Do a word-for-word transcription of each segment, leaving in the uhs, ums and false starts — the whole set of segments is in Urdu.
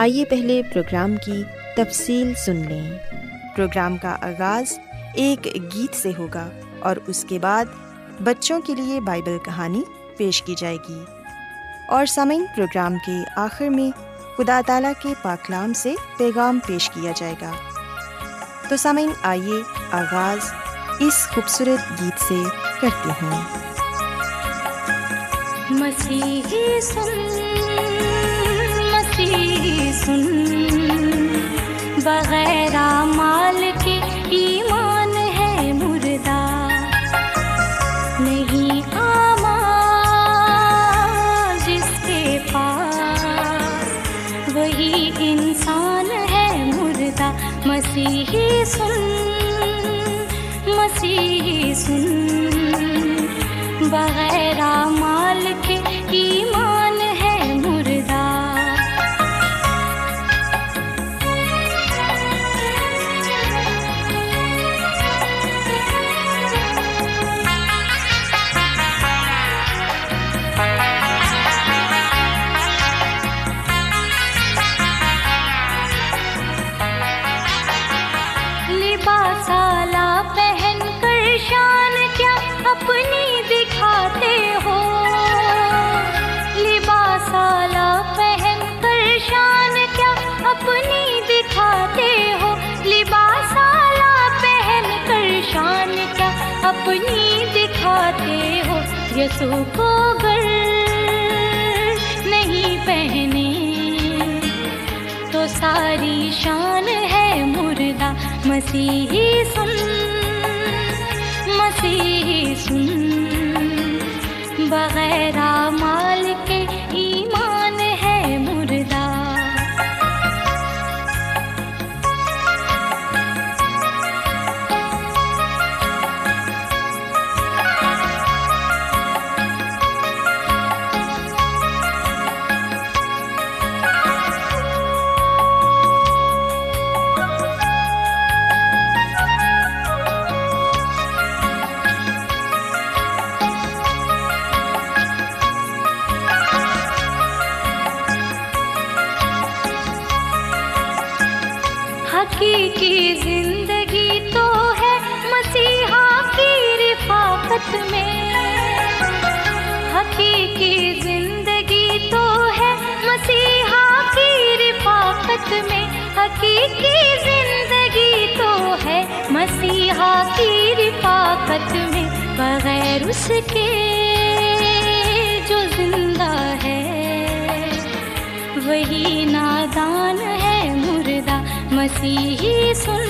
آئیے پہلے پروگرام کی تفصیل سن لیں۔ پروگرام کا آغاز ایک گیت سے ہوگا اور اس کے بعد بچوں کے لیے بائبل کہانی پیش کی جائے گی، اور سامعین پروگرام کے آخر میں خدا تعالیٰ کے پاک کلام سے پیغام پیش کیا جائے گا۔ تو سامعین، آئیے آغاز اس خوبصورت گیت سے کرتے ہیں۔ مسیحی سن سن بغیر مال کے ایمان ہے مردہ، نہیں آمان جس کے پاس وہی انسان ہے مردہ۔ مسیحی سن، مسیحی سن بغیر مال کے ایمان اپنی دکھاتے ہو، یسوع کو گر نہیں پہنے تو ساری شان ہے مردہ۔ مسیحی سن، مسیحی سن بغیر مال کے ایمان ہے مردہ۔ حقیقی زندگی تو ہے مسیحا کی رفاقت میں، حقیقی زندگی تو ہے مسیحا کی رفاقت میں، حقیقی زندگی تو ہے مسیحا کی رفاقت میں، بغیر اس کے جو زندہ ہے وہی نادان ہے مردہ۔ مسیحی سن،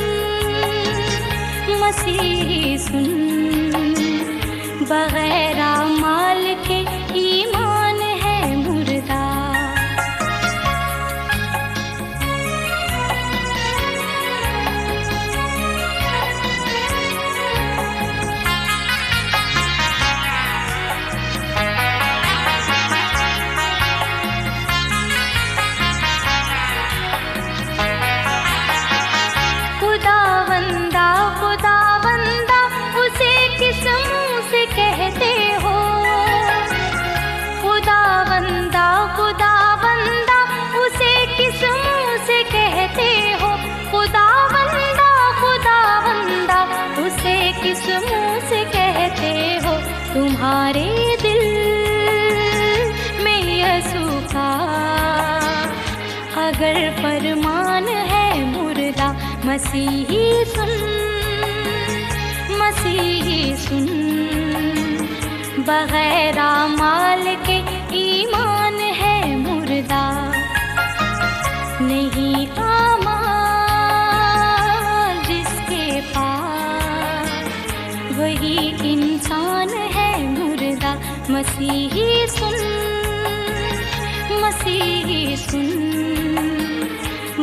مسیحی سن بغیر مال کے ایمان ہے مردہ۔ مسیحی سن، مسیحی سن، بغیر اعمال کے ایمان ہے مردہ، نہیں اعمال جس کے پاس وہی انسان ہے مردہ۔ مسیحی سن، مسیحی سن،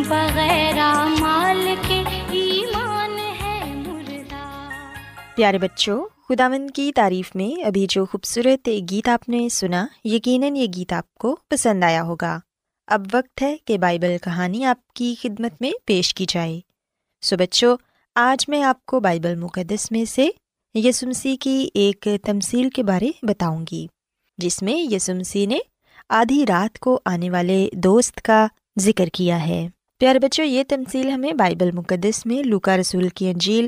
بغیر اعمال کے ایمان ہے مردہ۔ پیارے بچوں، خداوند کی تعریف میں ابھی جو خوبصورت گیت آپ نے سنا، یقیناً یہ گیت آپ کو پسند آیا ہوگا۔ اب وقت ہے کہ بائبل کہانی آپ کی خدمت میں پیش کی جائے۔ سو بچوں، آج میں آپ کو بائبل مقدس میں سے یسوع مسیح کی ایک تمثیل کے بارے بتاؤں گی، جس میں یسوع مسیح نے آدھی رات کو آنے والے دوست کا ذکر کیا ہے۔ پیارے بچوں، یہ تمثیل ہمیں بائبل مقدس میں لوکا رسول کی انجیل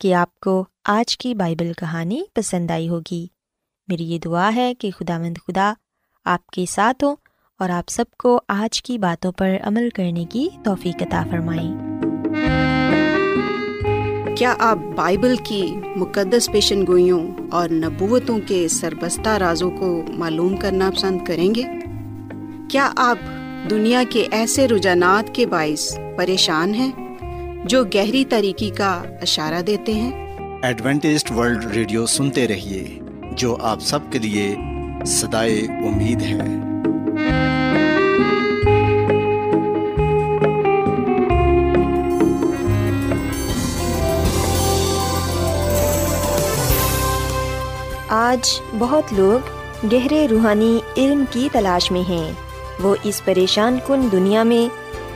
کہ آپ کو آج کی بائبل کہانی پسند آئی ہوگی۔ میری یہ دعا ہے کہ خداوند خدا آپ کے ساتھ ہوں اور آپ سب کو آج کی باتوں پر عمل کرنے کی توفیق عطا فرمائیں۔ کیا آپ بائبل کی مقدس پیشن گوئیوں اور نبوتوں کے سربستہ رازوں کو معلوم کرنا پسند کریں گے؟ کیا آپ دنیا کے ایسے رجحانات کے باعث پریشان ہیں جو گہری تاریکی کا اشارہ دیتے ہیں؟ ایڈونٹسٹ ورلڈ ریڈیو سنتے رہیے، جو آپ سب کے لیے صدائے امید ہے۔ آج بہت لوگ گہرے روحانی علم کی تلاش میں ہیں، وہ اس پریشان کن دنیا میں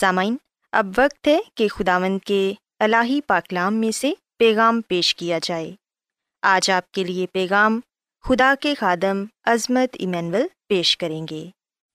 سامعین، اب وقت ہے کہ خداوند کے الہی پاکلام میں سے پیغام پیش کیا جائے۔ آج آپ کے لیے پیغام خدا کے خادم عظمت ایمینول پیش کریں گے۔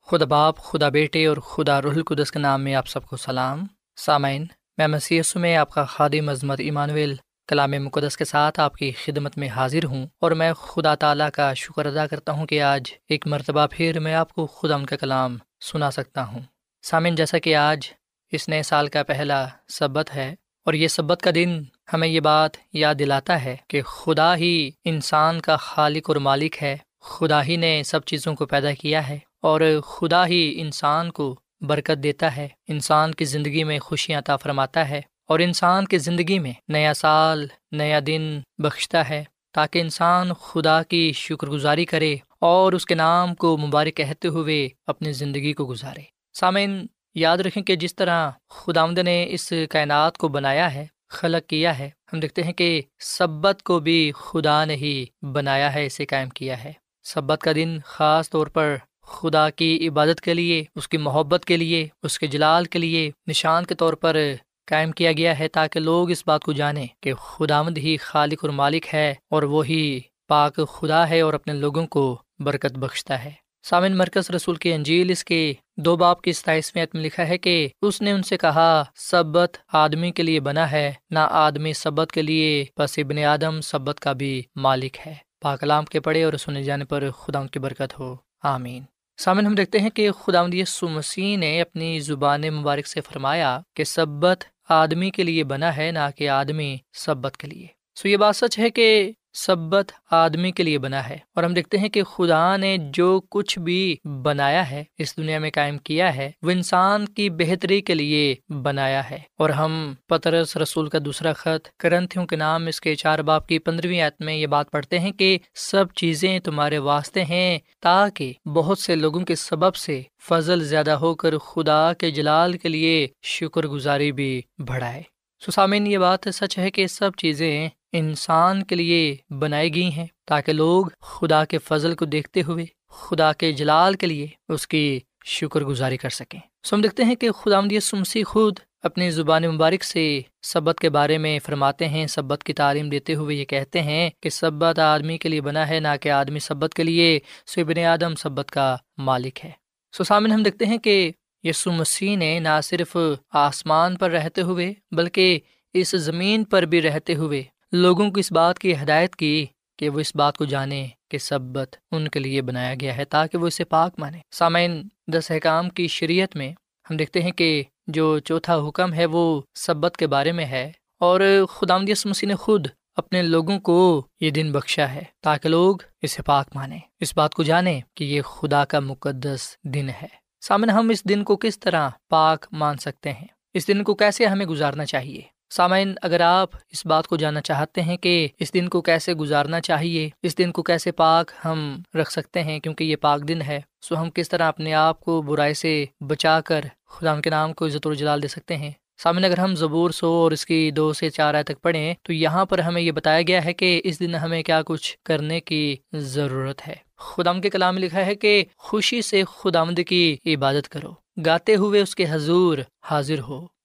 خدا باپ، خدا بیٹے اور خدا روح القدس کے نام میں آپ سب کو سلام۔ سامعین، میں مسیح یسوع میں آپ کا خادم عظمت ایمانویل کلام مقدس کے ساتھ آپ کی خدمت میں حاضر ہوں، اور میں خدا تعالیٰ کا شکر ادا کرتا ہوں کہ آج ایک مرتبہ پھر میں آپ کو خدا ان کا کلام سنا سکتا ہوں۔ سامعین، جیسا کہ آج اس نئے سال کا پہلا سبت ہے، اور یہ سبت کا دن ہمیں یہ بات یاد دلاتا ہے کہ خدا ہی انسان کا خالق اور مالک ہے، خدا ہی نے سب چیزوں کو پیدا کیا ہے، اور خدا ہی انسان کو برکت دیتا ہے، انسان کی زندگی میں خوشیاں عطا فرماتا ہے، اور انسان کی زندگی میں نیا سال، نیا دن بخشتا ہے تاکہ انسان خدا کی شکر گزاری کرے اور اس کے نام کو مبارک کہتے ہوئے اپنی زندگی کو گزارے۔ سامعین، یاد رکھیں کہ جس طرح خداوند نے اس کائنات کو بنایا ہے، خلق کیا ہے، ہم دیکھتے ہیں کہ سبت کو بھی خدا نے ہی بنایا ہے، اسے قائم کیا ہے۔ سبت کا دن خاص طور پر خدا کی عبادت کے لیے، اس کی محبت کے لیے، اس کے جلال کے لیے نشان کے طور پر قائم کیا گیا ہے، تاکہ لوگ اس بات کو جانیں کہ خداوند ہی خالق اور مالک ہے، اور وہی پاک خدا ہے اور اپنے لوگوں کو برکت بخشتا ہے۔ سامعین، مرکز رسول کی انجیل اس کے دو باب کی ستائیسویں آیت میں لکھا ہے کہ اس نے ان سے کہا، سبت آدمی کے لیے بنا ہے، نہ آدمی سبت کے لیے، پس ابن آدم سبت کا بھی مالک ہے۔ پاک کلام کے پڑھے اور سنے جانے پر خداوند کی برکت ہو، آمین۔ سامعین، ہم دیکھتے ہیں کہ خداوند یسوع مسیح نے اپنی زبان مبارک سے فرمایا کہ سبت آدمی کے لیے بنا ہے، نہ کہ آدمی سبت کے لیے۔ سو یہ بات سچ ہے کہ سبت آدمی کے لیے بنا ہے، اور ہم دیکھتے ہیں کہ خدا نے جو کچھ بھی بنایا ہے، اس دنیا میں قائم کیا ہے، وہ انسان کی بہتری کے لیے بنایا ہے۔ اور ہم پطرس رسول کا دوسرا خط کرنتھیوں کے نام اس کے چار باب کی پندرہویں آیت میں یہ بات پڑھتے ہیں کہ سب چیزیں تمہارے واسطے ہیں، تاکہ بہت سے لوگوں کے سبب سے فضل زیادہ ہو کر خدا کے جلال کے لیے شکر گزاری بھی بڑھائے۔ سو سامعین، یہ بات سچ ہے کہ سب چیزیں انسان کے لیے بنائی گئی ہیں تاکہ لوگ خدا کے فضل کو دیکھتے ہوئے خدا کے جلال کے لیے اس کی شکر گزاری کر سکیں۔ سو ہم دیکھتے ہیں کہ خداوند یسوع مسیح خود اپنی زبان مبارک سے سبت کے بارے میں فرماتے ہیں، سبت کی تعلیم دیتے ہوئے یہ کہتے ہیں کہ سبت آدمی کے لیے بنا ہے، نہ کہ آدمی سبت کے لیے، سو ابن آدم سبت کا مالک ہے۔ سو سامنے ہم دیکھتے ہیں کہ یسوع مسیح نے نہ صرف آسمان پر رہتے ہوئے بلکہ اس زمین پر بھی رہتے ہوئے لوگوں کو اس بات کی ہدایت کی کہ وہ اس بات کو جانیں کہ سبت ان کے لیے بنایا گیا ہے، تاکہ وہ اسے پاک مانیں۔ سامعین، دس احکام کی شریعت میں ہم دیکھتے ہیں کہ جو چوتھا حکم ہے وہ سبت کے بارے میں ہے، اور خداوند یسوع مسیح نے خود اپنے لوگوں کو یہ دن بخشا ہے تاکہ لوگ اسے پاک مانیں، اس بات کو جانیں کہ یہ خدا کا مقدس دن ہے۔ سامن، ہم اس دن کو کس طرح پاک مان سکتے ہیں؟ اس دن کو کیسے ہمیں گزارنا چاہیے؟ سامعین، اگر آپ اس بات کو جاننا چاہتے ہیں کہ اس دن کو کیسے گزارنا چاہیے، اس دن کو کیسے پاک ہم رکھ سکتے ہیں کیونکہ یہ پاک دن ہے، سو ہم کس طرح اپنے آپ کو برائی سے بچا کر خدا کے نام کو عزت و جلال دے سکتے ہیں۔ سامعین، اگر ہم زبور سو اور اس کی دو سے چار آیت تک پڑھیں تو یہاں پر ہمیں یہ بتایا گیا ہے کہ اس دن ہمیں کیا کچھ کرنے کی ضرورت ہے۔ خداوند کے کلام میں لکھا ہے کہ خوشی سے خداوند کی عبادت کرو، گاتے ہوئے اس کے حضور حاضر ہو،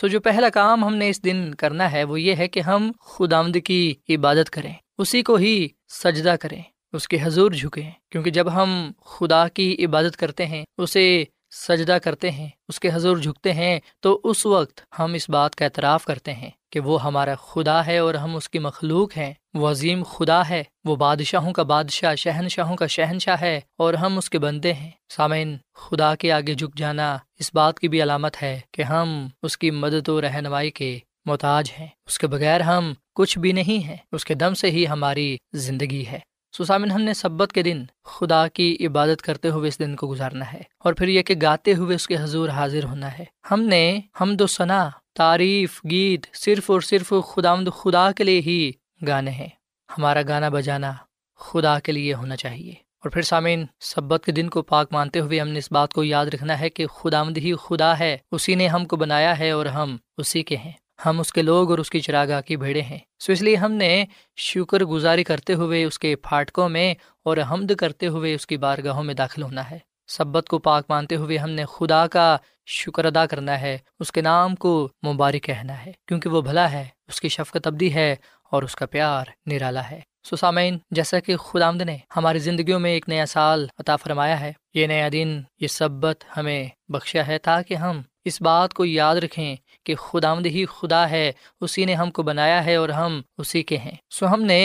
سو so, جو پہلا کام ہم نے اس دن کرنا ہے وہ یہ ہے کہ ہم خداوند کی عبادت کریں، اسی کو ہی سجدہ کریں، اس کے حضور جھکیں، کیونکہ جب ہم خدا کی عبادت کرتے ہیں، اسے سجدہ کرتے ہیں، اس کے حضور جھکتے ہیں، تو اس وقت ہم اس بات کا اعتراف کرتے ہیں کہ وہ ہمارا خدا ہے اور ہم اس کی مخلوق ہیں۔ وہ عظیم خدا ہے، وہ بادشاہوں کا بادشاہ، شہنشاہوں کا شہنشاہ ہے اور ہم اس کے بندے ہیں۔ سامعین، خدا کے آگے جھک جانا اس بات کی بھی علامت ہے کہ ہم اس کی مدد و رہنمائی کے محتاج ہیں، اس کے بغیر ہم کچھ بھی نہیں ہیں، اس کے دم سے ہی ہماری زندگی ہے۔ سو سامن، ہم نے سبت کے دن خدا کی عبادت کرتے ہوئے اس دن کو گزارنا ہے، اور پھر یہ کہ گاتے ہوئے اس کے حضور حاضر ہونا ہے۔ ہم نے حمد و ثنا، تعریف، گیت صرف اور صرف خداوند خدا کے لیے ہی گانے ہیں، ہمارا گانا بجانا خدا کے لیے ہونا چاہیے۔ اور پھر سامعین، سبت کے دن کو پاک مانتے ہوئے ہم نے اس بات کو یاد رکھنا ہے کہ خداوند ہی خدا ہے، اسی نے ہم کو بنایا ہے اور ہم اسی کے ہیں، ہم اس کے لوگ اور اس کی چراگاہ کی بھیڑیں ہیں۔ سو اس لیے ہم نے شکر گزاری کرتے ہوئے اس کے پھاٹکوں میں اور حمد کرتے ہوئے اس کی بارگاہوں میں داخل ہونا ہے۔ سبت کو پاک مانتے ہوئے ہم نے خدا کا شکر ادا کرنا ہے، اس کے نام کو مبارک کہنا ہے، کیونکہ وہ بھلا ہے، اس کی شفقت ابدی ہے اور اس کا پیار نرالا ہے۔ سو سامعین، جیسا کہ خداوند نے ہماری زندگیوں میں ایک نیا سال عطا فرمایا ہے، یہ نیا دن، یہ سبت ہمیں بخشا ہے تاکہ ہم اس بات کو یاد رکھیں کہ خداوند ہی خدا ہے، اسی نے ہم کو بنایا ہے اور ہم اسی کے ہیں۔ سو ہم نے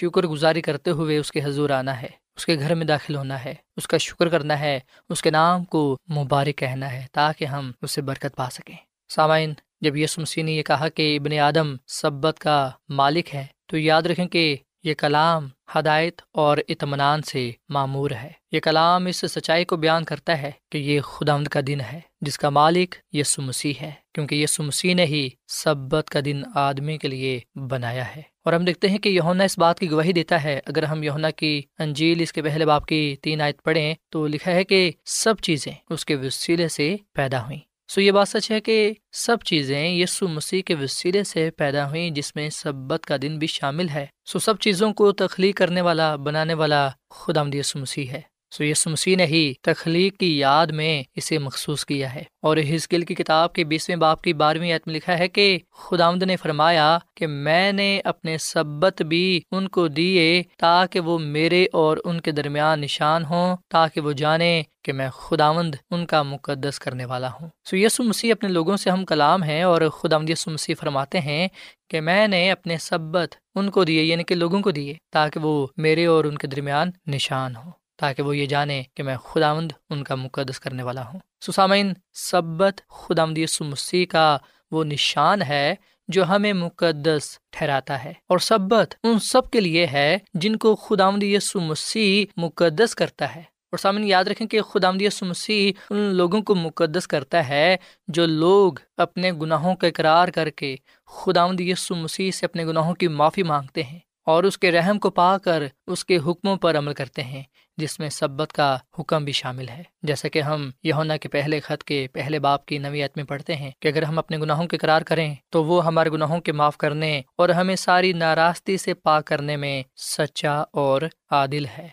شکر گزاری کرتے ہوئے اس کے حضور آنا ہے، اس کے گھر میں داخل ہونا ہے، اس کا شکر کرنا ہے، اس کے نام کو مبارک کہنا ہے تاکہ ہم اس سے برکت پا سکیں۔ سامعین، جب یسوع مسیح نے یہ کہا کہ ابن آدم سبت کا مالک ہے، تو یاد رکھیں کہ یہ کلام ہدایت اور اطمینان سے معمور ہے۔ یہ کلام اس سچائی کو بیان کرتا ہے کہ یہ خداوند کا دن ہے جس کا مالک یسوع مسیح ہے، کیونکہ یسوع مسیح نے ہی سبت کا دن آدمی کے لیے بنایا ہے۔ اور ہم دیکھتے ہیں کہ یوحنا اس بات کی گواہی دیتا ہے، اگر ہم یوحنا کی انجیل اس کے پہلے باب کی تین آیت پڑھیں تو لکھا ہے کہ سب چیزیں اس کے وسیلے سے پیدا ہوئیں۔ سو یہ بات سچ ہے کہ سب چیزیں یسوع مسیح کے وسیلے سے پیدا ہوئیں، جس میں سبت کا دن بھی شامل ہے۔ سو سب چیزوں کو تخلیق کرنے والا، بنانے والا خداوند یسوع مسیح ہے۔ سو یسوع مسیح نے ہی تخلیق کی یاد میں اسے مخصوص کیا ہے، اور حزقیل کی کتاب کے بیسویں باب کی بارہویں آیت میں لکھا ہے کہ خداوند نے فرمایا کہ میں نے اپنے سبت بھی ان کو دیے تاکہ وہ میرے اور ان کے درمیان نشان ہوں، تاکہ وہ جانیں کہ میں خداوند ان کا مقدس کرنے والا ہوں۔ سو یسوع مسیح اپنے لوگوں سے ہم کلام ہیں، اور خداوند یسوع مسیح فرماتے ہیں کہ میں نے اپنے سبت ان کو دیے، یعنی کہ لوگوں کو دیے، تاکہ وہ میرے اور ان کے درمیان نشان ہوں، تاکہ وہ یہ جانے کہ میں خداوند ان کا مقدس کرنے والا ہوں۔ سو سامعین، سبت خداوند یسوع مسیح کا وہ نشان ہے جو ہمیں مقدس ٹھہراتا ہے، اور سبت ان سب کے لیے ہے جن کو خداوند یسوع مسیح مقدس کرتا ہے۔ اور سامعین، یاد رکھیں کہ خداوند یسوع مسیح ان لوگوں کو مقدس کرتا ہے جو لوگ اپنے گناہوں کا اقرار کر کے خداوند یسوع مسیح سے اپنے گناہوں کی معافی مانگتے ہیں اور اس کے رحم کو پا کر اس کے حکموں پر عمل کرتے ہیں، جس میں سبت کا حکم بھی شامل ہے، جیسا کہ ہم یوحنا کے پہلے خط کے پہلے باب کی نویں آیت میں پڑھتے ہیں کہ اگر ہم اپنے گناہوں کے اقرار کریں تو وہ ہمارے گناہوں کے معاف کرنے اور ہمیں ساری ناراستی سے پاک کرنے میں سچا اور عادل ہے۔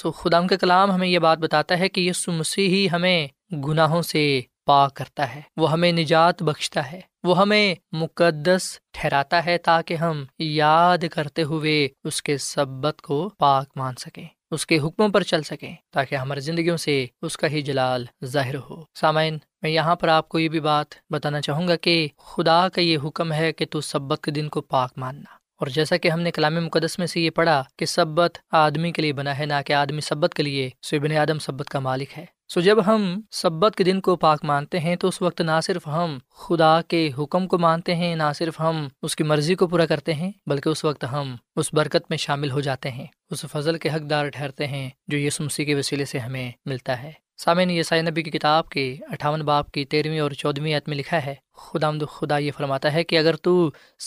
سو خدا کا کلام ہمیں یہ بات بتاتا ہے کہ یسوع مسیح ہی ہمیں گناہوں سے پاک کرتا ہے، وہ ہمیں نجات بخشتا ہے، وہ ہمیں مقدس ٹھہراتا ہے تاکہ ہم یاد کرتے ہوئے اس کے سبت کو پاک مان سکیں، اس کے حکموں پر چل سکیں تاکہ ہماری زندگیوں سے اس کا ہی جلال ظاہر ہو۔ سامعین، میں یہاں پر آپ کو یہ بھی بات بتانا چاہوں گا کہ خدا کا یہ حکم ہے کہ تو سبت کے دن کو پاک ماننا، اور جیسا کہ ہم نے کلام مقدس میں سے یہ پڑھا کہ سبت آدمی کے لیے بنا ہے، نہ کہ آدمی سبت کے لیے، سو ابن آدم سبت کا مالک ہے۔ سو جب ہم سبت کے دن کو پاک مانتے ہیں تو اس وقت نہ صرف ہم خدا کے حکم کو مانتے ہیں، نہ صرف ہم اس کی مرضی کو پورا کرتے ہیں، بلکہ اس وقت ہم اس برکت میں شامل ہو جاتے ہیں، اس فضل کے حقدار ٹھہرتے ہیں جو یسوع مسیح کے وسیلے سے ہمیں ملتا ہے۔ سامعین، یسائی نبی کی کتاب کے اٹھاون باب کی تیرہویں اور چودہویں آیت میں لکھا ہے، خداوند خدا یہ فرماتا ہے کہ اگر تو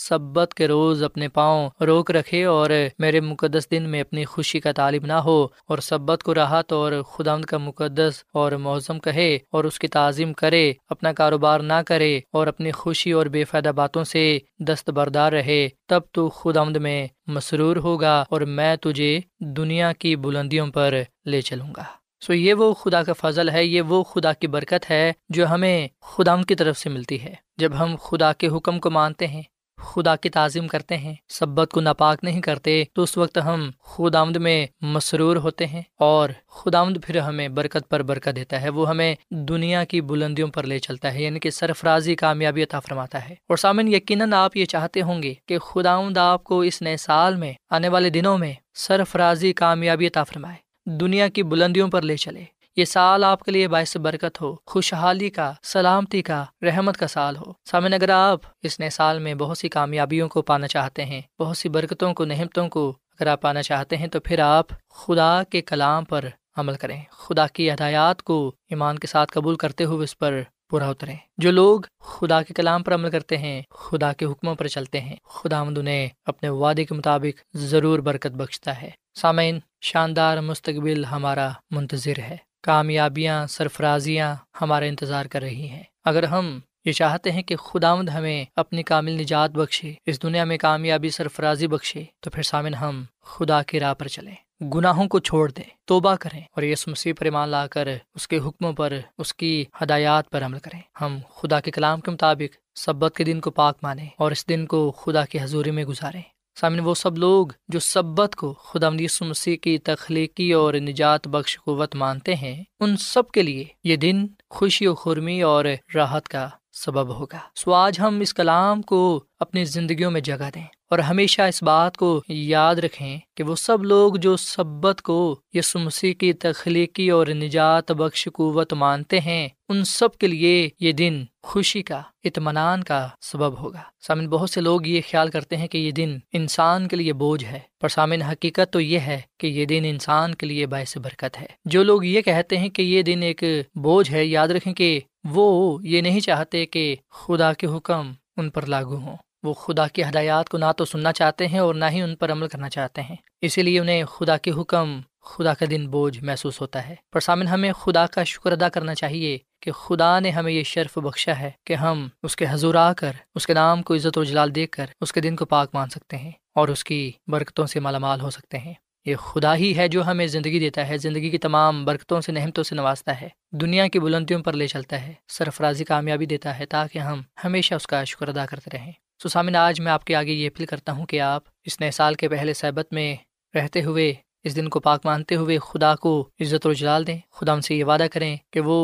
سبت کے روز اپنے پاؤں روک رکھے اور میرے مقدس دن میں اپنی خوشی کا طالب نہ ہو اور سبت کو راحت اور خداوند کا مقدس اور معظم کہے اور اس کی تعظیم کرے، اپنا کاروبار نہ کرے اور اپنی خوشی اور بے فائدہ باتوں سے دستبردار رہے، تب تو خداوند میں مسرور ہوگا اور میں تجھے دنیا کی بلندیوں پر لے چلوں گا۔ سو so, یہ وہ خدا کا فضل ہے، یہ وہ خدا کی برکت ہے جو ہمیں خداوند کی طرف سے ملتی ہے جب ہم خدا کے حکم کو مانتے ہیں، خدا کی تعظیم کرتے ہیں، سبت کو ناپاک نہیں کرتے، تو اس وقت ہم خداوند میں مسرور ہوتے ہیں اور خداوند پھر ہمیں برکت پر برکت دیتا ہے، وہ ہمیں دنیا کی بلندیوں پر لے چلتا ہے، یعنی کہ سرفرازی کامیابی عطا فرماتا ہے۔ اور سامعین، یقیناً آپ یہ چاہتے ہوں گے کہ خداوند آپ کو اس نئے سال میں، آنے والے دنوں میں سرفرازی کامیابی عطا فرمائے، دنیا کی بلندیوں پر لے چلے، یہ سال آپ کے لیے باعث برکت ہو، خوشحالی کا، سلامتی کا، رحمت کا سال ہو۔ سامعین، اگر آپ اس نئے سال میں بہت سی کامیابیوں کو پانا چاہتے ہیں، بہت سی برکتوں کو، نعمتوں کو اگر آپ پانا چاہتے ہیں، تو پھر آپ خدا کے کلام پر عمل کریں، خدا کی ہدایات کو ایمان کے ساتھ قبول کرتے ہوئے اس پر پورا اتریں۔ جو لوگ خدا کے کلام پر عمل کرتے ہیں، خدا کے حکموں پر چلتے ہیں، خداوند انہیں اپنے وعدے کے مطابق ضرور برکت بخشتا ہے۔ سامعین، شاندار مستقبل ہمارا منتظر ہے، کامیابیاں، سرفرازیاں ہمارا انتظار کر رہی ہیں۔ اگر ہم یہ چاہتے ہیں کہ خداوند ہمیں اپنی کامل نجات بخشے، اس دنیا میں کامیابی، سرفرازی بخشے، تو پھر سامعین ہم خدا کی راہ پر چلیں، گناہوں کو چھوڑ دیں، توبہ کریں اور یسوع مسیح پر ایمان لا کر اس کے حکموں پر، اس کی ہدایات پر عمل کریں۔ ہم خدا کے کلام کے مطابق سبت کے دن کو پاک مانیں اور اس دن کو خدا کی حضوری میں گزاریں۔ سامعین، وہ سب لوگ جو سبت کو خداوند یسوع مسیح کی تخلیقی اور نجات بخش قوت مانتے ہیں، ان سب کے لیے یہ دن خوشی و خرمی اور راحت کا سبب ہوگا۔ سو آج ہم اس کلام کو اپنی زندگیوں میں جگہ دیں اور ہمیشہ اس بات کو یاد رکھیں کہ وہ سب لوگ جو سبت کو یسوع مسیح کی تخلیقی اور نجات بخش قوت مانتے ہیں، ان سب کے لیے یہ دن خوشی کا، اطمینان کا سبب ہوگا۔ سامعین، بہت سے لوگ یہ خیال کرتے ہیں کہ یہ دن انسان کے لیے بوجھ ہے، پر سامعین حقیقت تو یہ ہے کہ یہ دن انسان کے لیے باعث برکت ہے۔ جو لوگ یہ کہتے ہیں کہ یہ دن ایک بوجھ ہے، یاد رکھیں کہ وہ یہ نہیں چاہتے کہ خدا کے حکم ان پر لاگو ہوں، وہ خدا کی ہدایات کو نہ تو سننا چاہتے ہیں اور نہ ہی ان پر عمل کرنا چاہتے ہیں، اسی لیے انہیں خدا کے حکم، خدا کا دن بوجھ محسوس ہوتا ہے۔ پر سامن ہمیں خدا کا شکر ادا کرنا چاہیے کہ خدا نے ہمیں یہ شرف بخشا ہے کہ ہم اس کے حضور آ کر، اس کے نام کو عزت و جلال دے کر اس کے دن کو پاک مان سکتے ہیں اور اس کی برکتوں سے مالا مال ہو سکتے ہیں۔ یہ خدا ہی ہے جو ہمیں زندگی دیتا ہے، زندگی کی تمام برکتوں سے، نعمتوں سے نوازتا ہے، دنیا کی بلندیوں پر لے چلتا ہے، سرفرازی کامیابی دیتا ہے، تاکہ ہم ہمیشہ اس کا شکر ادا کرتے رہیں۔ سو سامعین، آج میں آپ کے آگے یہ اپیل کرتا ہوں کہ آپ اس نئے سال کے پہلے سبت میں رہتے ہوئے، اس دن کو پاک مانتے ہوئے، خدا کو عزت و جلال دیں، خدا ان سے یہ وعدہ کریں کہ وہ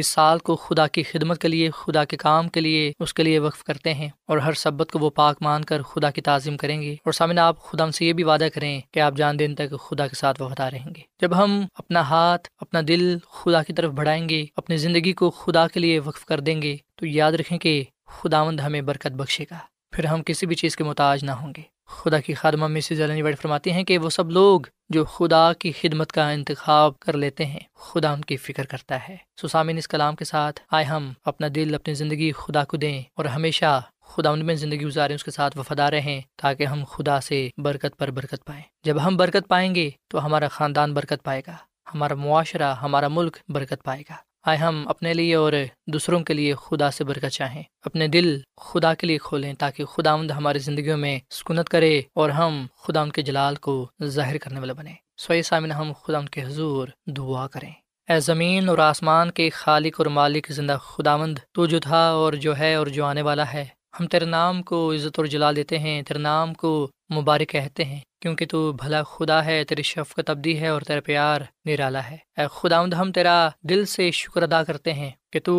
اس سال کو خدا کی خدمت کے لیے، خدا کے کام کے لیے، اس کے لیے وقف کرتے ہیں اور ہر سبت کو وہ پاک مان کر خدا کی تعظیم کریں گے۔ اور سامعین، آپ خدا سے یہ بھی وعدہ کریں کہ آپ جان دین تک خدا کے ساتھ وفادار رہیں گے۔ جب ہم اپنا ہاتھ، اپنا دل خدا کی طرف بڑھائیں گے، اپنی زندگی کو خدا کے لیے وقف کر دیں گے، تو یاد رکھیں کہ خداوند ہمیں برکت بخشے گا، پھر ہم کسی بھی چیز کے محتاج نہ ہوں گے۔ خدا کی خادمہ مسز ایلن وائٹ فرماتی ہیں کہ وہ سب لوگ جو خدا کی خدمت کا انتخاب کر لیتے ہیں، خدا ان کی فکر کرتا ہے۔ سو سامعین، اس کلام کے ساتھ آئے ہم اپنا دل، اپنی زندگی خدا کو دیں اور ہمیشہ خدا ان میں زندگی گزاریں، اس کے ساتھ وفادار رہیں، تاکہ ہم خدا سے برکت پر برکت پائیں۔ جب ہم برکت پائیں گے تو ہمارا خاندان برکت پائے گا، ہمارا معاشرہ، ہمارا ملک برکت پائے گا۔ آئے ہم اپنے لیے اور دوسروں کے لیے خدا سے برکت چاہیں، اپنے دل خدا کے لیے کھولیں تاکہ خداوند ہماری زندگیوں میں سکونت کرے اور ہم خداوند کے جلال کو ظاہر کرنے والا بنیں۔ سوئے سامن، ہم خداوند کے حضور دعا کریں۔ اے زمین اور آسمان کے خالق اور مالک زندہ خداوند، تو جو تھا اور جو ہے اور جو آنے والا ہے، ہم تیرے نام کو عزت اور جلال دیتے ہیں، تیرے نام کو مبارک کہتے ہیں، کیونکہ تو بھلا خدا ہے، تیری شفقت ابدی ہے اور تیرا پیار نرالا ہے۔ اے خداوند، ہم تیرا دل سے شکر ادا کرتے ہیں کہ تو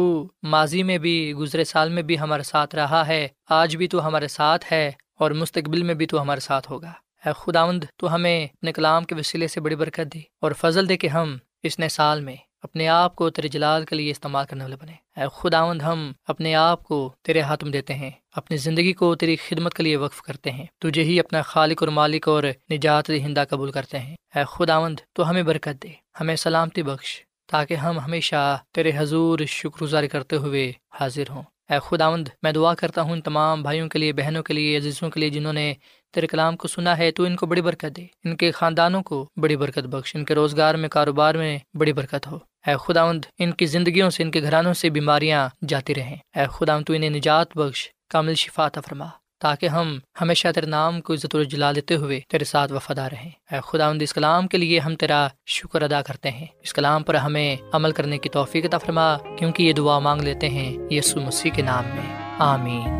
ماضی میں بھی، گزرے سال میں بھی ہمارے ساتھ رہا ہے، آج بھی تو ہمارے ساتھ ہے اور مستقبل میں بھی تو ہمارے ساتھ ہوگا۔ اے خداوند، تو ہمیں اپنے کلام کے وسیلے سے بڑی برکت دی اور فضل دے کہ ہم اس نئے سال میں اپنے آپ کو تیرے جلال کے لیے استعمال کرنے والے بنے۔ اے خداوند، ہم اپنے آپ کو تیرے ہاتھ میں دیتے ہیں، اپنی زندگی کو تیری خدمت کے لیے وقف کرتے ہیں، تجھے ہی اپنا خالق اور مالک اور نجات دہندہ قبول کرتے ہیں۔ اے خداوند، تو ہمیں برکت دے، ہمیں سلامتی بخش، تاکہ ہم ہمیشہ تیرے حضور شکر گزار کرتے ہوئے حاضر ہوں۔ اے خداوند، میں دعا کرتا ہوں ان تمام بھائیوں کے لیے، بہنوں کے لیے، عزیزوں کے لیے جنہوں نے تیرے کلام کو سنا ہے، تو ان کو بڑی برکت دے، ان کے خاندانوں کو بڑی برکت بخش، ان کے روزگار میں، کاروبار میں بڑی برکت ہو۔ اے خداوند، ان کی زندگیوں سے، ان کے گھرانوں سے بیماریاں جاتی رہیں۔ اے خداوند، تو انہیں نجات بخش، کامل شفا عطا فرما، تاکہ ہم ہمیشہ تیرے نام کو عزت و جلال دیتے ہوئے تیرے ساتھ وفادار رہیں۔ اے خداوند، اس کلام کے لیے ہم تیرا شکر ادا کرتے ہیں، اس کلام پر ہمیں عمل کرنے کی توفیق عطا فرما، کیونکہ یہ دعا مانگ لیتے ہیں یسوع مسیح کے نام میں، آمین۔